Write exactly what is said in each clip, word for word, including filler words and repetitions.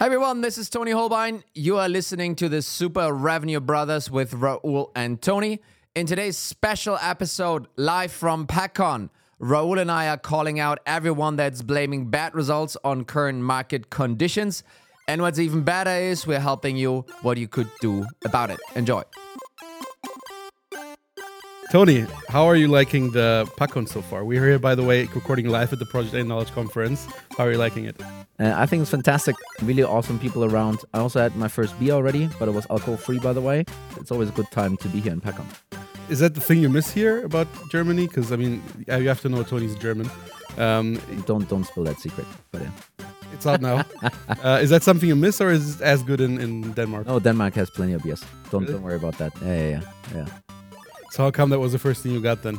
Hey everyone, this is Tony Holbein. You are listening to the Super Revenue Brothers with Raul and Tony. In today's special episode, live from PackCon, Raul and I are calling out everyone that's blaming bad results on current market conditions. And what's even better is we're helping you what you could do about it. Enjoy. Tony, how are you liking the PackCon so far? We're here, by the way, recording live at the Project A Knowledge Conference. How are you liking it? Uh, I think it's fantastic. Really awesome people around. I also had my first beer already, but it was alcohol-free, by the way. It's always a good time to be here in PackCon. Is that the thing you miss here about Germany? Because, I mean, you have to know Tony's German. Um, don't don't spill that secret. But yeah. It's out now. uh, is that something you miss, or is it as good in, in Denmark? Oh, Denmark has plenty of beers. Don't, really? don't worry about that. Yeah, yeah, yeah, yeah. So how come that was the first thing you got then?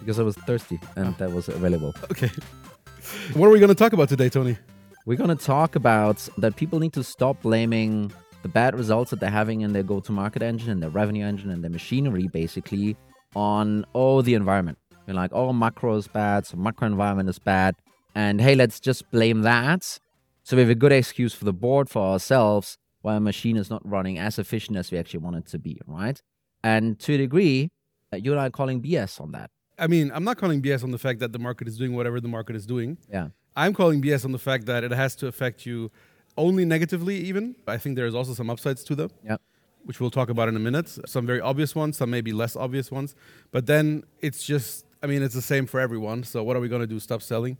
Because I was thirsty, and oh. that was available. Okay. What are we going to talk about today, Tony? We're going to talk about that people need to stop blaming the bad results that they're having in their go-to-market engine and their revenue engine and their machinery, basically, on, oh, the environment. You're like, oh, macro is bad, so macro environment is bad, and hey, let's just blame that. So we have a good excuse for the board, for ourselves, why a machine is not running as efficient as we actually want it to be, right? And to a degree, you and I are calling B S on that. I mean, I'm not calling B S on the fact that the market is doing whatever the market is doing. Yeah. I'm calling B S on the fact that it has to affect you only negatively even. I think there's also some upsides to them, yep. which we'll talk about in a minute. Some very obvious ones, some maybe less obvious ones. But then it's just, I mean, it's the same for everyone. So what are we going to do? Stop selling?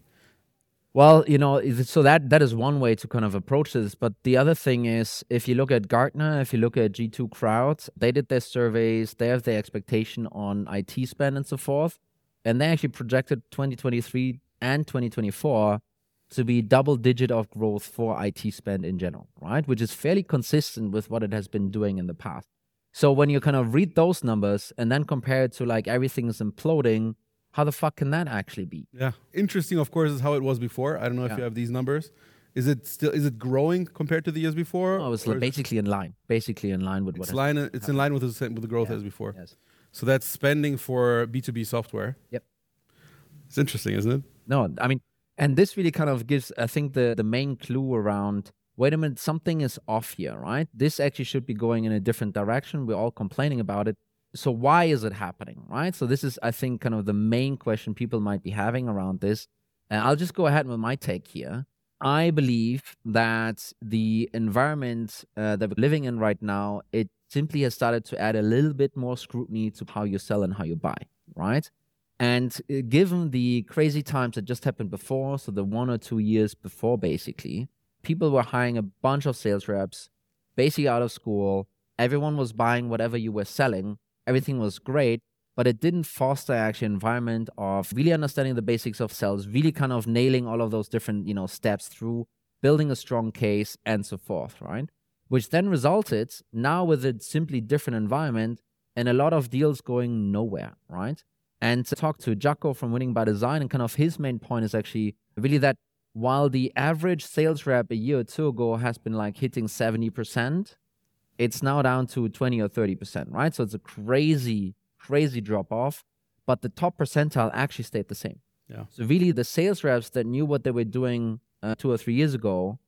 Well, you know, so that that is one way to kind of approach this. But the other thing is, if you look at Gartner, if you look at G two Crowd, they did their surveys. They have their expectation on I T spend and so forth. And they actually projected twenty twenty-three and twenty twenty-four to be double digit of growth for I T spend in general, right? Which is fairly consistent with what it has been doing in the past. So when you kind of read those numbers and then compare it to like everything is imploding, how the fuck can that actually be? Yeah. Interesting, of course, is how it was before. I don't know if yeah. you have these numbers. Is it still is it growing compared to the years before? No, it's basically in line. Basically in line with what it's line been it's happened. in line with the same, with the growth yeah. as before. Yes. So that's spending for B two B software. Yep. It's interesting, isn't it? No, I mean, and this really kind of gives, I think, the, the main clue around, wait a minute, something is off here, right? This actually should be going in a different direction. We're all complaining about it. So why is it happening, right? So this is, I think, kind of the main question people might be having around this. And I'll just go ahead with my take here. I believe that the environment uh, that we're living in right now, it simply has started to add a little bit more scrutiny to how you sell and how you buy, right? And given the crazy times that just happened before, so the one or two years before, basically, people were hiring a bunch of sales reps, basically out of school. Everyone was buying whatever you were selling. Everything was great, but it didn't foster actually an environment of really understanding the basics of sales, really kind of nailing all of those different, you know, steps through, building a strong case and so forth, right? Which then resulted now with a simply different environment and a lot of deals going nowhere, right? And to talk to Jaco from Winning by Design, and kind of his main point is actually really that while the average sales rep a year or two ago has been like hitting seventy percent, it's now down to twenty or thirty percent, right? So it's a crazy, crazy drop off, but the top percentile actually stayed the same. Yeah. So really the sales reps that knew what they were doing uh, two or three years ago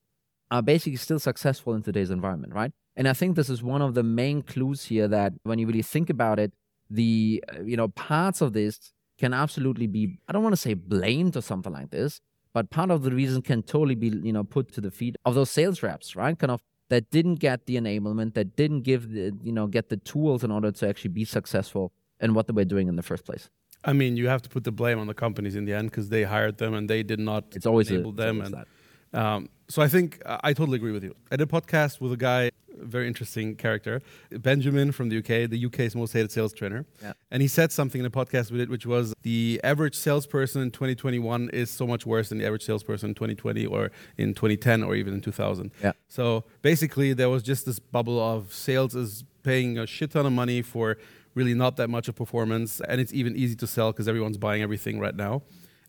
are basically still successful in today's environment, right? And I think this is one of the main clues here that when you really think about it, the, you know, parts of this can absolutely be, I don't want to say blamed or something like this, but part of the reason can totally be, you know, put to the feet of those sales reps, right? Kind of that didn't get the enablement, that didn't give the, you know, get the tools in order to actually be successful in what they were doing in the first place. I mean, you have to put the blame on the companies in the end because they hired them and they did not it's always enable a, them. It's always and, um, so I think uh, I totally agree with you. I did a podcast with a guy, very interesting character, Benjamin from the U K, the U K's most hated sales trainer. Yeah. And he said something in a podcast we did, which was the average salesperson in twenty twenty-one is so much worse than the average salesperson in twenty twenty or in twenty ten or even in two thousand. Yeah. So basically there was just this bubble of sales is paying a shit ton of money for really not that much of performance. And it's even easy to sell because everyone's buying everything right now.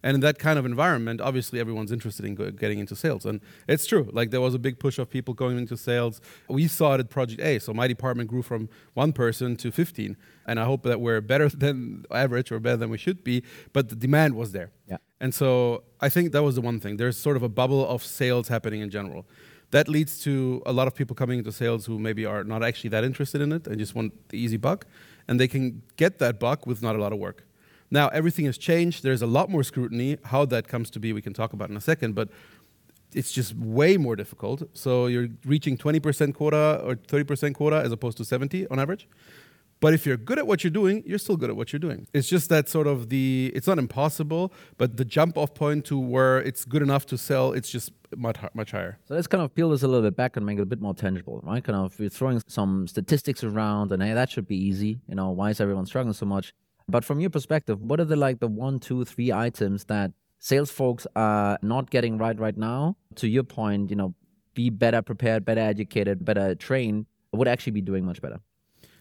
And in that kind of environment, obviously everyone's interested in go- getting into sales. And it's true. Like there was a big push of people going into sales. We saw it at Project A. So my department grew from one person to fifteen. And I hope that we're better than average or better than we should be. But the demand was there. Yeah. And so I think that was the one thing. There's sort of a bubble of sales happening in general. that leads to a lot of people coming into sales who maybe are not actually that interested in it and just want the easy buck, and they can get that buck with not a lot of work. Now, everything has changed. There's a lot more scrutiny. How that comes to be, we can talk about in a second, but it's just way more difficult. So you're reaching twenty percent quota or thirty percent quota as opposed to seventy on average. But if you're good at what you're doing, you're still good at what you're doing. It's just that sort of the, it's not impossible, but the jump off point to where it's good enough to sell, it's just much, much higher. So let's kind of peel this a little bit back and make it a bit more tangible, right? Kind of, you're throwing some statistics around and hey, that should be easy. You know, why is everyone struggling so much? But from your perspective, what are the like the one, two, three items that sales folks are not getting right right now? To your point, you know, be better prepared, better educated, better trained, would actually be doing much better.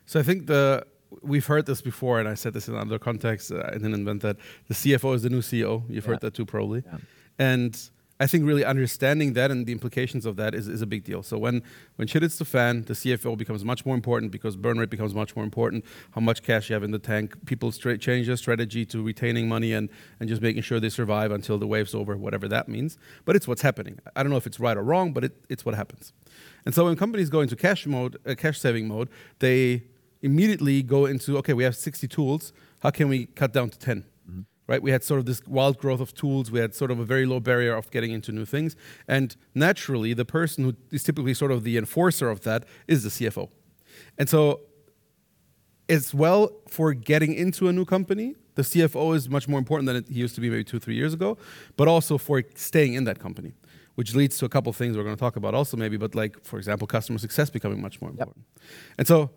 So I think the we've heard this before, and I said this in other contexts. Uh, I didn't invent that. The C F O is the new C E O. You've yeah. heard that too, probably. Yeah. And I think really understanding that and the implications of that is, is a big deal. So when, when shit hits the fan, the C F O becomes much more important because burn rate becomes much more important. How much cash you have in the tank. People straight change their strategy to retaining money and, and just making sure they survive until the wave's over, whatever that means. But it's what's happening. I don't know if it's right or wrong, but it, it's what happens. And so when companies go into cash mode, uh, cash saving mode, they immediately go into, okay, we have sixty tools. How can we cut down to ten? Mm-hmm. Right? We had sort of this wild growth of tools. We had sort of a very low barrier of getting into new things. And naturally, the person who is typically sort of the enforcer of that is the C F O. And so as well for getting into a new company, the C F O is much more important than it used to be maybe two, three years ago, but also for staying in that company, which leads to a couple of things we're going to talk about also maybe, but like, for example, customer success becoming much more important. Yep. And so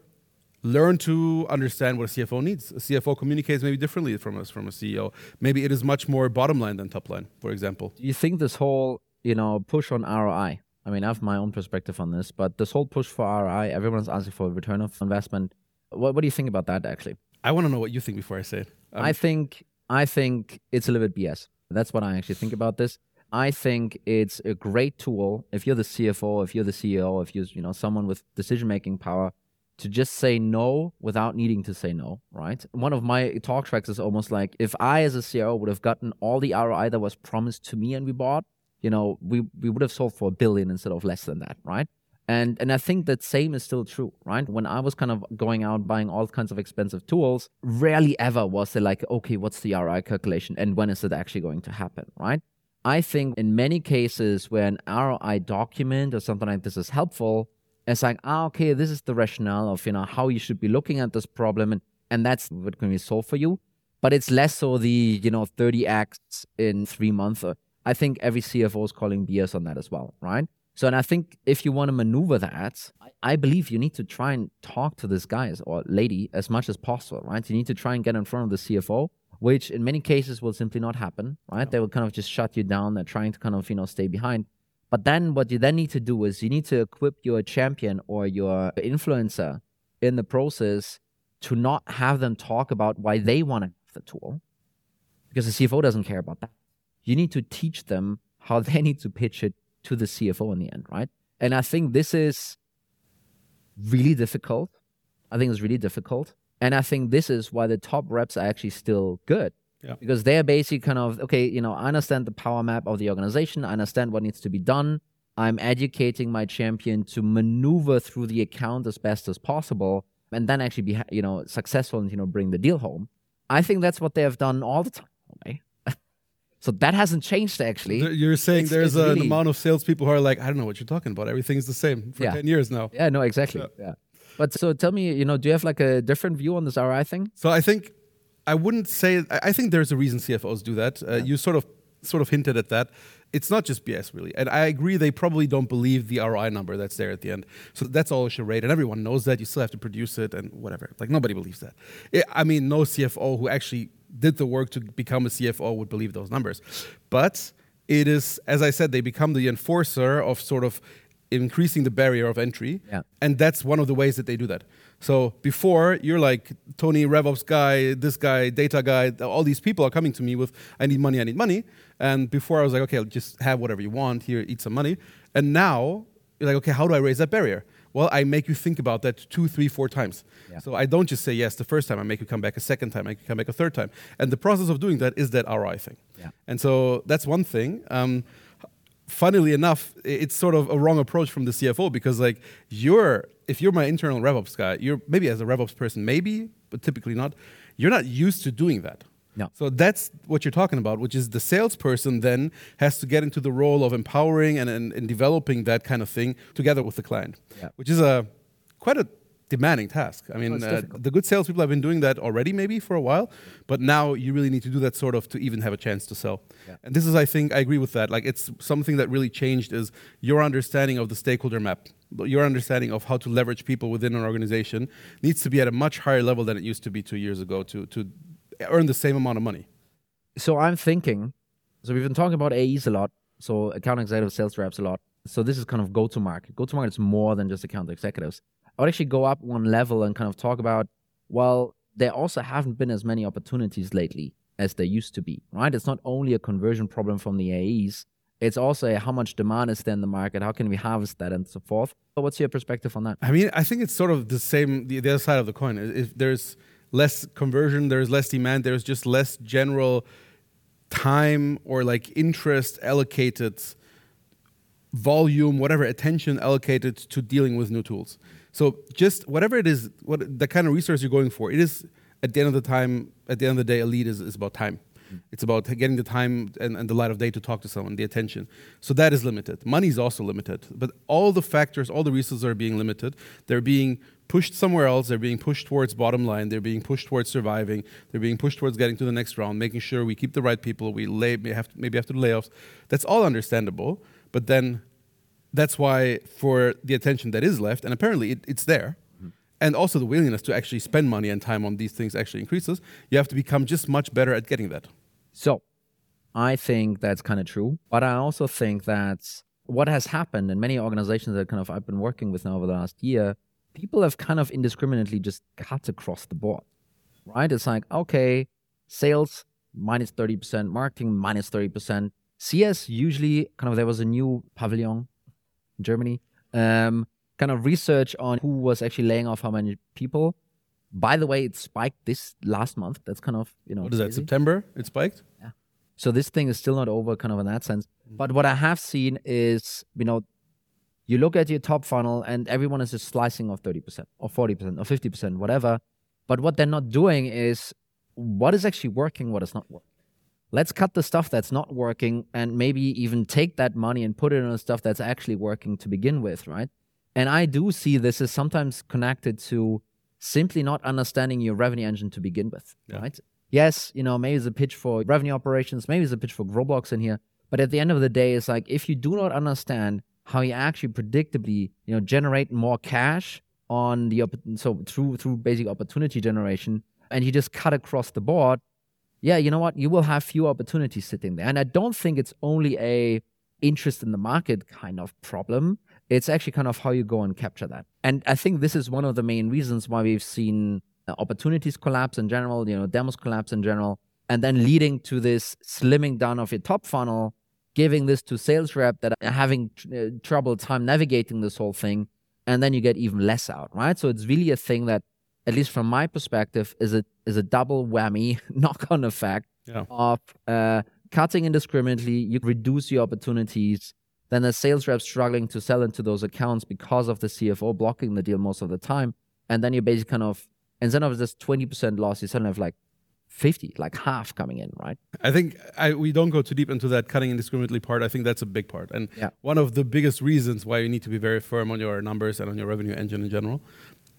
learn to understand what a C F O needs. A C F O communicates maybe differently from us, from a C E O. Maybe it is much more bottom line than top line, for example. Do you think this whole, you know, push on R O I, I mean, I have my own perspective on this, but this whole push for R O I, everyone's asking for a return of investment. What, what do you think about that, actually? I want to know what you think before I say it. Um, I think I think it's a little bit B S. That's what I actually think about this. I think it's a great tool if you're the C F O, if you're the C E O, if you're, you know, someone with decision-making power, to just say no without needing to say no, right? One of my talk tracks is almost like, if I as a C E O would have gotten all the R O I that was promised to me and we bought, you know, we, we would have sold for a billion instead of less than that, right? And and I think that same is still true, right? When I was kind of going out buying all kinds of expensive tools, rarely ever was there like, okay, what's the R O I calculation and when is it actually going to happen, right? I think in many cases where an R O I document or something like this is helpful, it's like, ah, okay, this is the rationale of, you know, how you should be looking at this problem, and, and that's what can be solved for you. But it's less so the, you know, thirty acts in three months. I think every C F O is calling B S on that as well, right? So, and I think if you want to maneuver that, I believe you need to try and talk to this guy or lady as much as possible, right? You need to try and get in front of the C F O, which in many cases will simply not happen, right? No. They will kind of just shut you down. They're trying to kind of, you know, stay behind. But then what you then need to do is you need to equip your champion or your influencer in the process to not have them talk about why they want to have the tool, because the C F O doesn't care about that. You need to teach them how they need to pitch it to the C F O in the end, right? And I think this is really difficult. I think it's really difficult. And I think this is why the top reps are actually still good. Yeah. Because they're basically kind of, okay, you know, I understand the power map of the organization. I understand what needs to be done. I'm educating my champion to maneuver through the account as best as possible and then actually be, you know, successful and, you know, bring the deal home. I think that's what they have done all the time, right? So that hasn't changed, actually. You're saying it's, there's it's an really... amount of salespeople who are like, I don't know what you're talking about. Everything's the same for yeah. ten years now. Yeah, no, exactly. Yeah. yeah. But so tell me, you know, do you have like a different view on this R O I thing? So I think... I wouldn't say, I think there's a reason C F Os do that. Uh, yeah. You sort of sort of hinted at that. It's not just B S, really. And I agree, they probably don't believe the R O I number that's there at the end. So that's all a charade. And everyone knows that. You still have to produce it and whatever. Like, nobody believes that. It, I mean, no C F O who actually did the work to become a C F O would believe those numbers. But it is, as I said, they become the enforcer of sort of increasing the barrier of entry. Yeah. And that's one of the ways that they do that. So before, you're like, Tony, RevOps guy, this guy, data guy, all these people are coming to me with, I need money, I need money. And before I was like, okay, just have whatever you want, here, eat some money. And now, you're like, okay, how do I raise that barrier? Well, I make you think about that two, three, four times. Yeah. So I don't just say yes the first time. I make you come back a second time. I make you come back a third time. And the process of doing that is that R O I thing. Yeah. And so that's one thing. Um, funnily enough, it's sort of a wrong approach from the C F O, because like you're, if you're my internal RevOps guy, you're maybe as a RevOps person, maybe, but typically not, you're not used to doing that. No. So that's what you're talking about, which is the salesperson then has to get into the role of empowering and, and, and developing that kind of thing together with the client, yeah. which is a quite a demanding task. I mean, oh, uh, the good salespeople have been doing that already maybe for a while, but now you really need to do that sort of to even have a chance to sell. Yeah. And this is, I think, I agree with that. Like it's something that really changed is your understanding of the stakeholder map, your understanding of how to leverage people within an organization needs to be at a much higher level than it used to be two years ago to to earn the same amount of money. So I'm thinking, so we've been talking about A Es a lot, so account executive sales reps a lot. So this is kind of go-to-market. Go-to-market is more than just account executives. I would actually go up one level and kind of talk about, well, there also haven't been as many opportunities lately as there used to be, right? It's not only a conversion problem from the A Es, it's also a how much demand is there in the market, how can we harvest that and so forth. But what's your perspective on that? I mean, I think it's sort of the same, the, the other side of the coin. If there's less conversion, there's less demand, there's just less general time or like interest allocated, volume, whatever, attention allocated to dealing with new tools. So just whatever it is, what the kind of resource you're going for, it is at the end of the time, at the end of the day, a lead is, is about time. Mm. It's about getting the time and, and the light of day to talk to someone, the attention. So that is limited. Money is also limited. But all the factors, all the resources are being limited. They're being pushed somewhere else. They're being pushed towards bottom line. They're being pushed towards surviving. They're being pushed towards getting to the next round, making sure we keep the right people. We lay, may have to, maybe have to do layoffs. That's all understandable. But then that's why for the attention that is left, and apparently it, it's there, mm-hmm. and also the willingness to actually spend money and time on these things actually increases, you have to become just much better at getting that. So I think that's kind of true. But I also think that what has happened in many organizations that kind of I've been working with now over the last year, people have kind of indiscriminately just cut across the board, right? It's like, okay, sales minus thirty percent, marketing minus thirty percent. C S usually kind of, there was a new pavilion Germany, um, kind of research on who was actually laying off how many people. By the way, it spiked this last month. That's kind of, you know. What is that, September? It spiked? Yeah. So this thing is still not over kind of in that sense. But what I have seen is, you know, you look at your top funnel and everyone is just slicing off thirty percent or forty percent or fifty percent, whatever. But what they're not doing is what is actually working, what is not working. Let's cut the stuff that's not working and maybe even take that money and put it on the stuff that's actually working to begin with, right? And I do see this is sometimes connected to simply not understanding your revenue engine to begin with, yeah. right? Yes, you know, maybe it's a pitch for revenue operations, maybe it's a pitch for Growblocks in here, but at the end of the day, it's like if you do not understand how you actually predictably, you know, generate more cash on the so through through basic opportunity generation, and you just cut across the board. Yeah, you know what? You will have few opportunities sitting there. And I don't think it's only a interest in the market kind of problem. It's actually kind of how you go and capture that. And I think this is one of the main reasons why we've seen opportunities collapse in general, you know, demos collapse in general, and then leading to this slimming down of your top funnel, giving this to sales rep that are having tr- trouble time navigating this whole thing, and then you get even less out, right? So it's really a thing that, at least from my perspective, is a is a double whammy knock-on effect yeah. of uh, cutting indiscriminately. You reduce your opportunities. Then the sales rep struggling to sell into those accounts because of the C F O blocking the deal most of the time. And then you basically kind of, instead of just twenty percent loss, you suddenly have like fifty, like half coming in, right? I think I, we don't go too deep into that cutting indiscriminately part. I think that's a big part. And yeah. one of the biggest reasons why you need to be very firm on your numbers and on your revenue engine in general.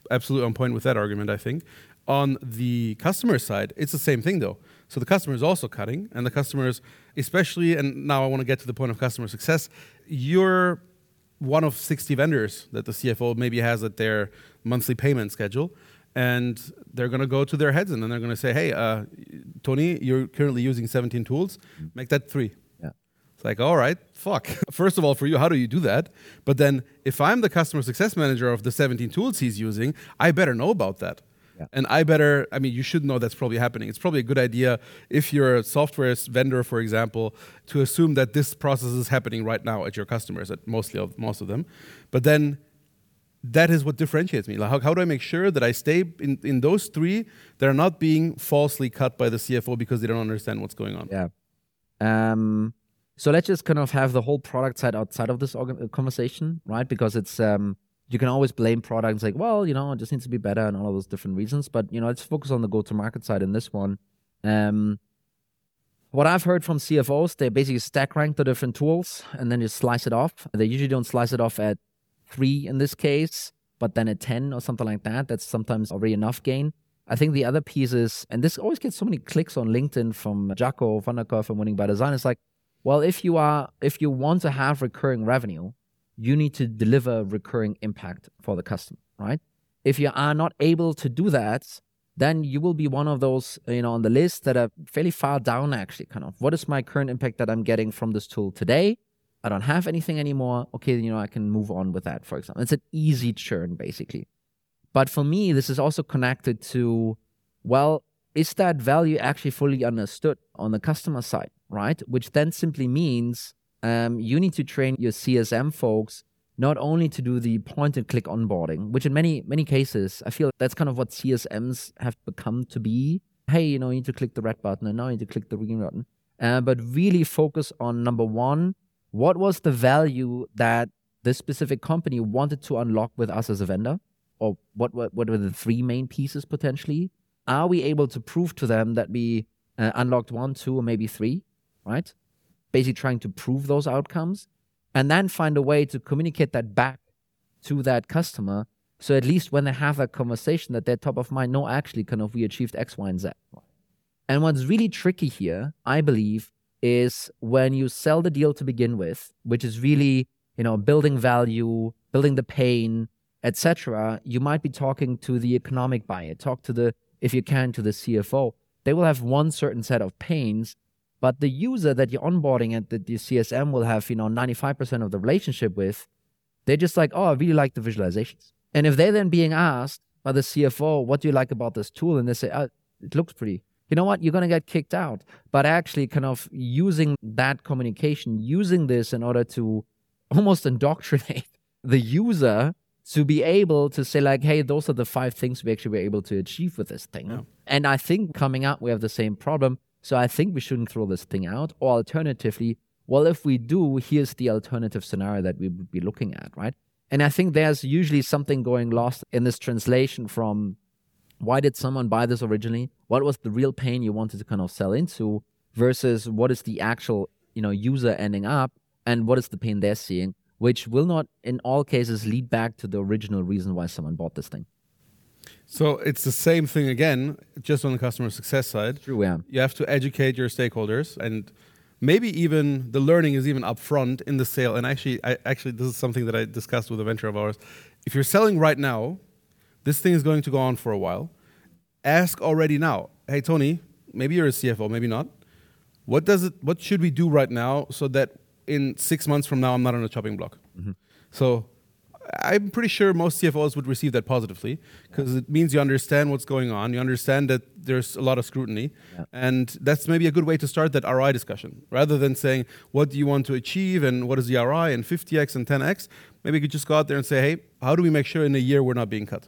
Absolutely on point with that argument, I think. On the customer side, it's the same thing, though. So the customer is also cutting, and the customers, especially, and now I want to get to the point of customer success, you're one of sixty vendors that the C F O maybe has at their monthly payment schedule, and they're going to go to their heads, and then they're going to say, hey, uh, Tony, you're currently using seventeen tools, make that three. It's like, all right, fuck. First of all, for you, how do you do that? But then if I'm the customer success manager of the seventeen tools he's using, I better know about that. Yeah. And I better, I mean, you should know that's probably happening. It's probably a good idea if you're a software vendor, for example, to assume that this process is happening right now at your customers, at mostly of, most of them. But then that is what differentiates me. Like, how, how do I make sure that I stay in, in those three that are not being falsely cut by the C F O because they don't understand what's going on? Yeah. Um... So let's just kind of have the whole product side outside of this organ- conversation, right? Because it's um, you can always blame products like, well, you know, it just needs to be better and all of those different reasons. But, you know, let's focus on the go-to-market side in this one. Um, what I've heard from C F Os, they basically stack rank the different tools and then just slice it off. They usually don't slice it off at three in this case, but then at ten or something like that. That's sometimes already enough gain. I think the other piece is, and this always gets so many clicks on LinkedIn from Jaco Vanderkoff from Winning by Design. It's like, well, if you are, if you want to have recurring revenue, you need to deliver recurring impact for the customer, right? If you are not able to do that, then you will be one of those, you know, on the list that are fairly far down actually, kind of. What is my current impact that I'm getting from this tool today? I don't have anything anymore. Okay, you know, I can move on with that, for example. It's an easy churn, basically. But for me, this is also connected to, well, is that value actually fully understood on the customer side, right? Which then simply means um, you need to train your C S M folks not only to do the point-and-click onboarding, which in many, many cases, I feel that's kind of what C S Ms have become to be. Hey, you know, you need to click the red button, and now you need to click the green button. Uh, but really focus on, number one, what was the value that this specific company wanted to unlock with us as a vendor? Or what were, what were the three main pieces potentially? Are we able to prove to them that we uh, unlocked one, two, or maybe three, right? Basically trying to prove those outcomes and then find a way to communicate that back to that customer. So at least when they have that conversation that they're top of mind, no, actually kind of we achieved X, Y, and Z. And what's really tricky here, I believe, is when you sell the deal to begin with, which is really, you know, building value, building the pain, et cetera, you might be talking to the economic buyer, talk to the, if you can, to the C F O. They will have one certain set of pains, but the user that you're onboarding and that the C S M will have, you know, ninety-five percent of the relationship with, they're just like, oh, I really like the visualizations. And if they're then being asked by the C F O, what do you like about this tool? And they say, oh, it looks pretty. You know what? You're going to get kicked out. But actually kind of using that communication, using this in order to almost indoctrinate the user to be able to say like, hey, those are the five things we actually were able to achieve with this thing. Yeah. And I think coming up, we have the same problem. So I think we shouldn't throw this thing out. Or alternatively, well, if we do, here's the alternative scenario that we would be looking at, right? And I think there's usually something going lost in this translation from why did someone buy this originally? What was the real pain you wanted to kind of sell into versus what is the actual, you know, user ending up and what is the pain they're seeing? Which will not, in all cases, lead back to the original reason why someone bought this thing. So it's the same thing again, just on the customer success side. True, yeah. You have to educate your stakeholders, and maybe even the learning is even upfront in the sale. And actually, I, actually, this is something that I discussed with a venture of ours. If you're selling right now, this thing is going to go on for a while. Ask already now. Hey, Tony, maybe you're a C F O, maybe not. What does it? What should we do right now so that in six months from now, I'm not on a chopping block? Mm-hmm. So I'm pretty sure most C F Os would receive that positively because yeah. it means you understand what's going on. You understand that there's a lot of scrutiny. Yeah. And that's maybe a good way to start that R O I discussion. Rather than saying, what do you want to achieve and what is the R O I and fifty X and ten X? Maybe you could just go out there and say, hey, how do we make sure in a year we're not being cut?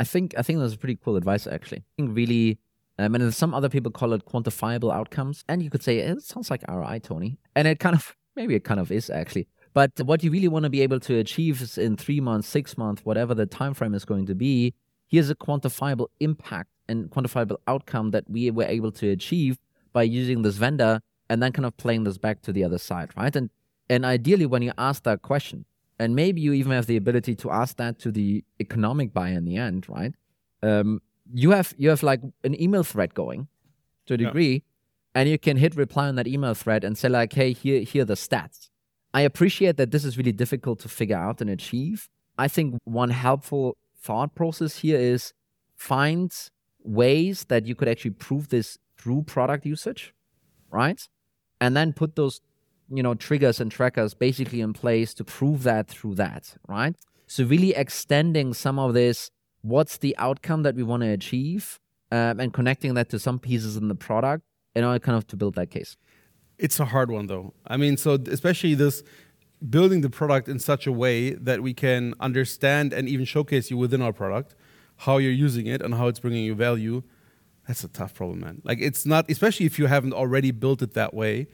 I think I think that's pretty cool advice, actually. I think really... Um, and some other people call it quantifiable outcomes. And you could say, it sounds like R O I, Tony. And it kind of... Maybe it kind of is actually. But what you really want to be able to achieve is in three months, six months, whatever the time frame is going to be, here's a quantifiable impact and quantifiable outcome that we were able to achieve by using this vendor and then kind of playing this back to the other side, right? And and ideally when you ask that question, and maybe you even have the ability to ask that to the economic buyer in the end, right? Um, you have you have like an email thread going to a degree. Yeah. And you can hit reply on that email thread and say like, hey, here, here are the stats. I appreciate that this is really difficult to figure out and achieve. I think one helpful thought process here is find ways that you could actually prove this through product usage, right? And then put those, you know, triggers and trackers basically in place to prove that through that, right? So really extending some of this, what's the outcome that we want to achieve, um, and connecting that to some pieces in the product. You know, kind of to build that case. It's a hard one, though. I mean, so especially this building the product in such a way that we can understand and even showcase you within our product, how you're using it and how it's bringing you value. That's a tough problem, man. Like it's not, especially if you haven't already built it that way.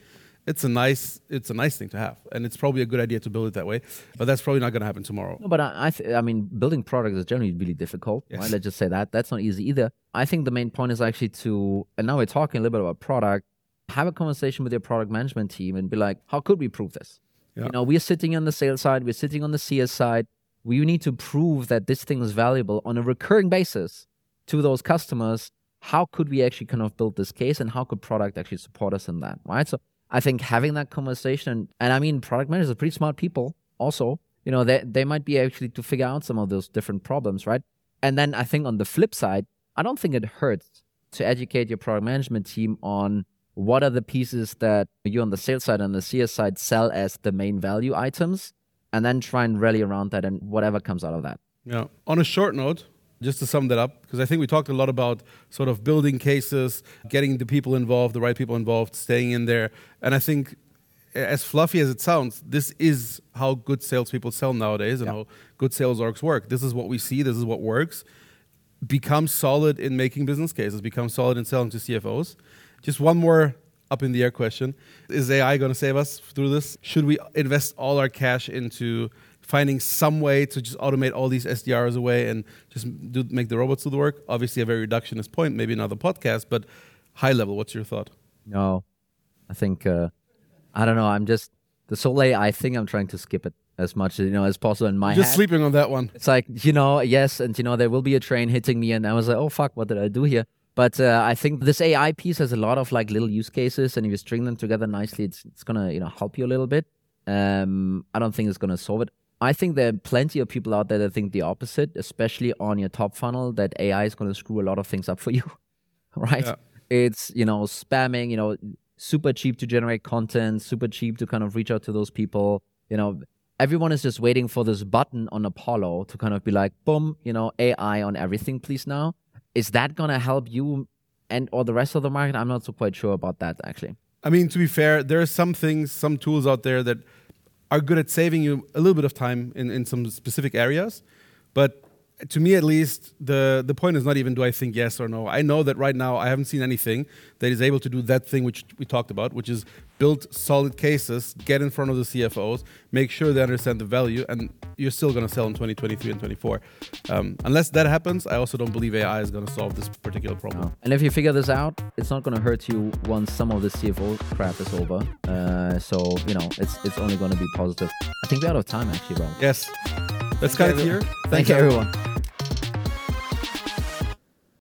it's a nice it's a nice thing to have, and it's probably a good idea to build it that way, but that's probably not going to happen tomorrow. No, but I I, th- I mean, building products is generally really difficult. Yes. Right? Let's just say that. That's not easy either. I think the main point is actually to, and now we're talking a little bit about product, have a conversation with your product management team and be like, how could we prove this? Yeah. You know, we're sitting on the sales side, we're sitting on the C S side. We need to prove that this thing is valuable on a recurring basis to those customers. How could we actually kind of build this case, and how could product actually support us in that, right? So I think having that conversation, and I mean, product managers are pretty smart people also, you know, they, they might be actually to figure out some of those different problems, right? And then I think on the flip side, I don't think it hurts to educate your product management team on what are the pieces that you on the sales side and the C S side sell as the main value items, and then try and rally around that and whatever comes out of that. Yeah. On a short note, just to sum that up, because I think we talked a lot about sort of building cases, getting the people involved, the right people involved, staying in there. And I think, as fluffy as it sounds, this is how good salespeople sell nowadays and yeah. how good sales orgs work. This is what we see. This is what works. Become solid in making business cases. Become solid in selling to C F Os. Just one more up in the air question. Is A I going to save us through this? Should we invest all our cash into finding some way to just automate all these S D Rs away and just do make the robots do the work? Obviously a very reductionist point, maybe another podcast, but high level, what's your thought? No, I think, uh, I don't know. I'm just, the whole A I thing, I'm trying to skip it as much you know as possible in my just head. Just sleeping on that one. It's like, you know, yes, and you know, there will be a train hitting me, and I was like, oh fuck, what did I do here? But uh, I think this A I piece has a lot of like little use cases, and if you string them together nicely, it's it's gonna you know help you a little bit. Um, I don't think it's gonna solve it. I think there are plenty of people out there that think the opposite, especially on your top funnel, that A I is gonna screw a lot of things up for you, right? Yeah. It's you know spamming, you know, super cheap to generate content, super cheap to kind of reach out to those people. You know, everyone is just waiting for this button on Apollo to kind of be like, boom, you know, A I on everything, please now. Is that going to help you and or the rest of the market? I'm not so quite sure about that, actually. I mean, to be fair, there are some things, some tools out there that are good at saving you a little bit of time in, in some specific areas. But to me, at least, the, the point is not even do I think yes or no. I know that right now I haven't seen anything that is able to do that thing which we talked about, which is build solid cases, get in front of the C F Os, make sure they understand the value, and you're still going to sell in twenty twenty-three and twenty-four. Um, unless that happens, I also don't believe A I is going to solve this particular problem. No. And if you figure this out, it's not going to hurt you once some of the C F O crap is over. Uh, so, you know, it's it's only going to be positive. I think we're out of time, actually, bro. Yes. That's kind of here. Thank you, everyone.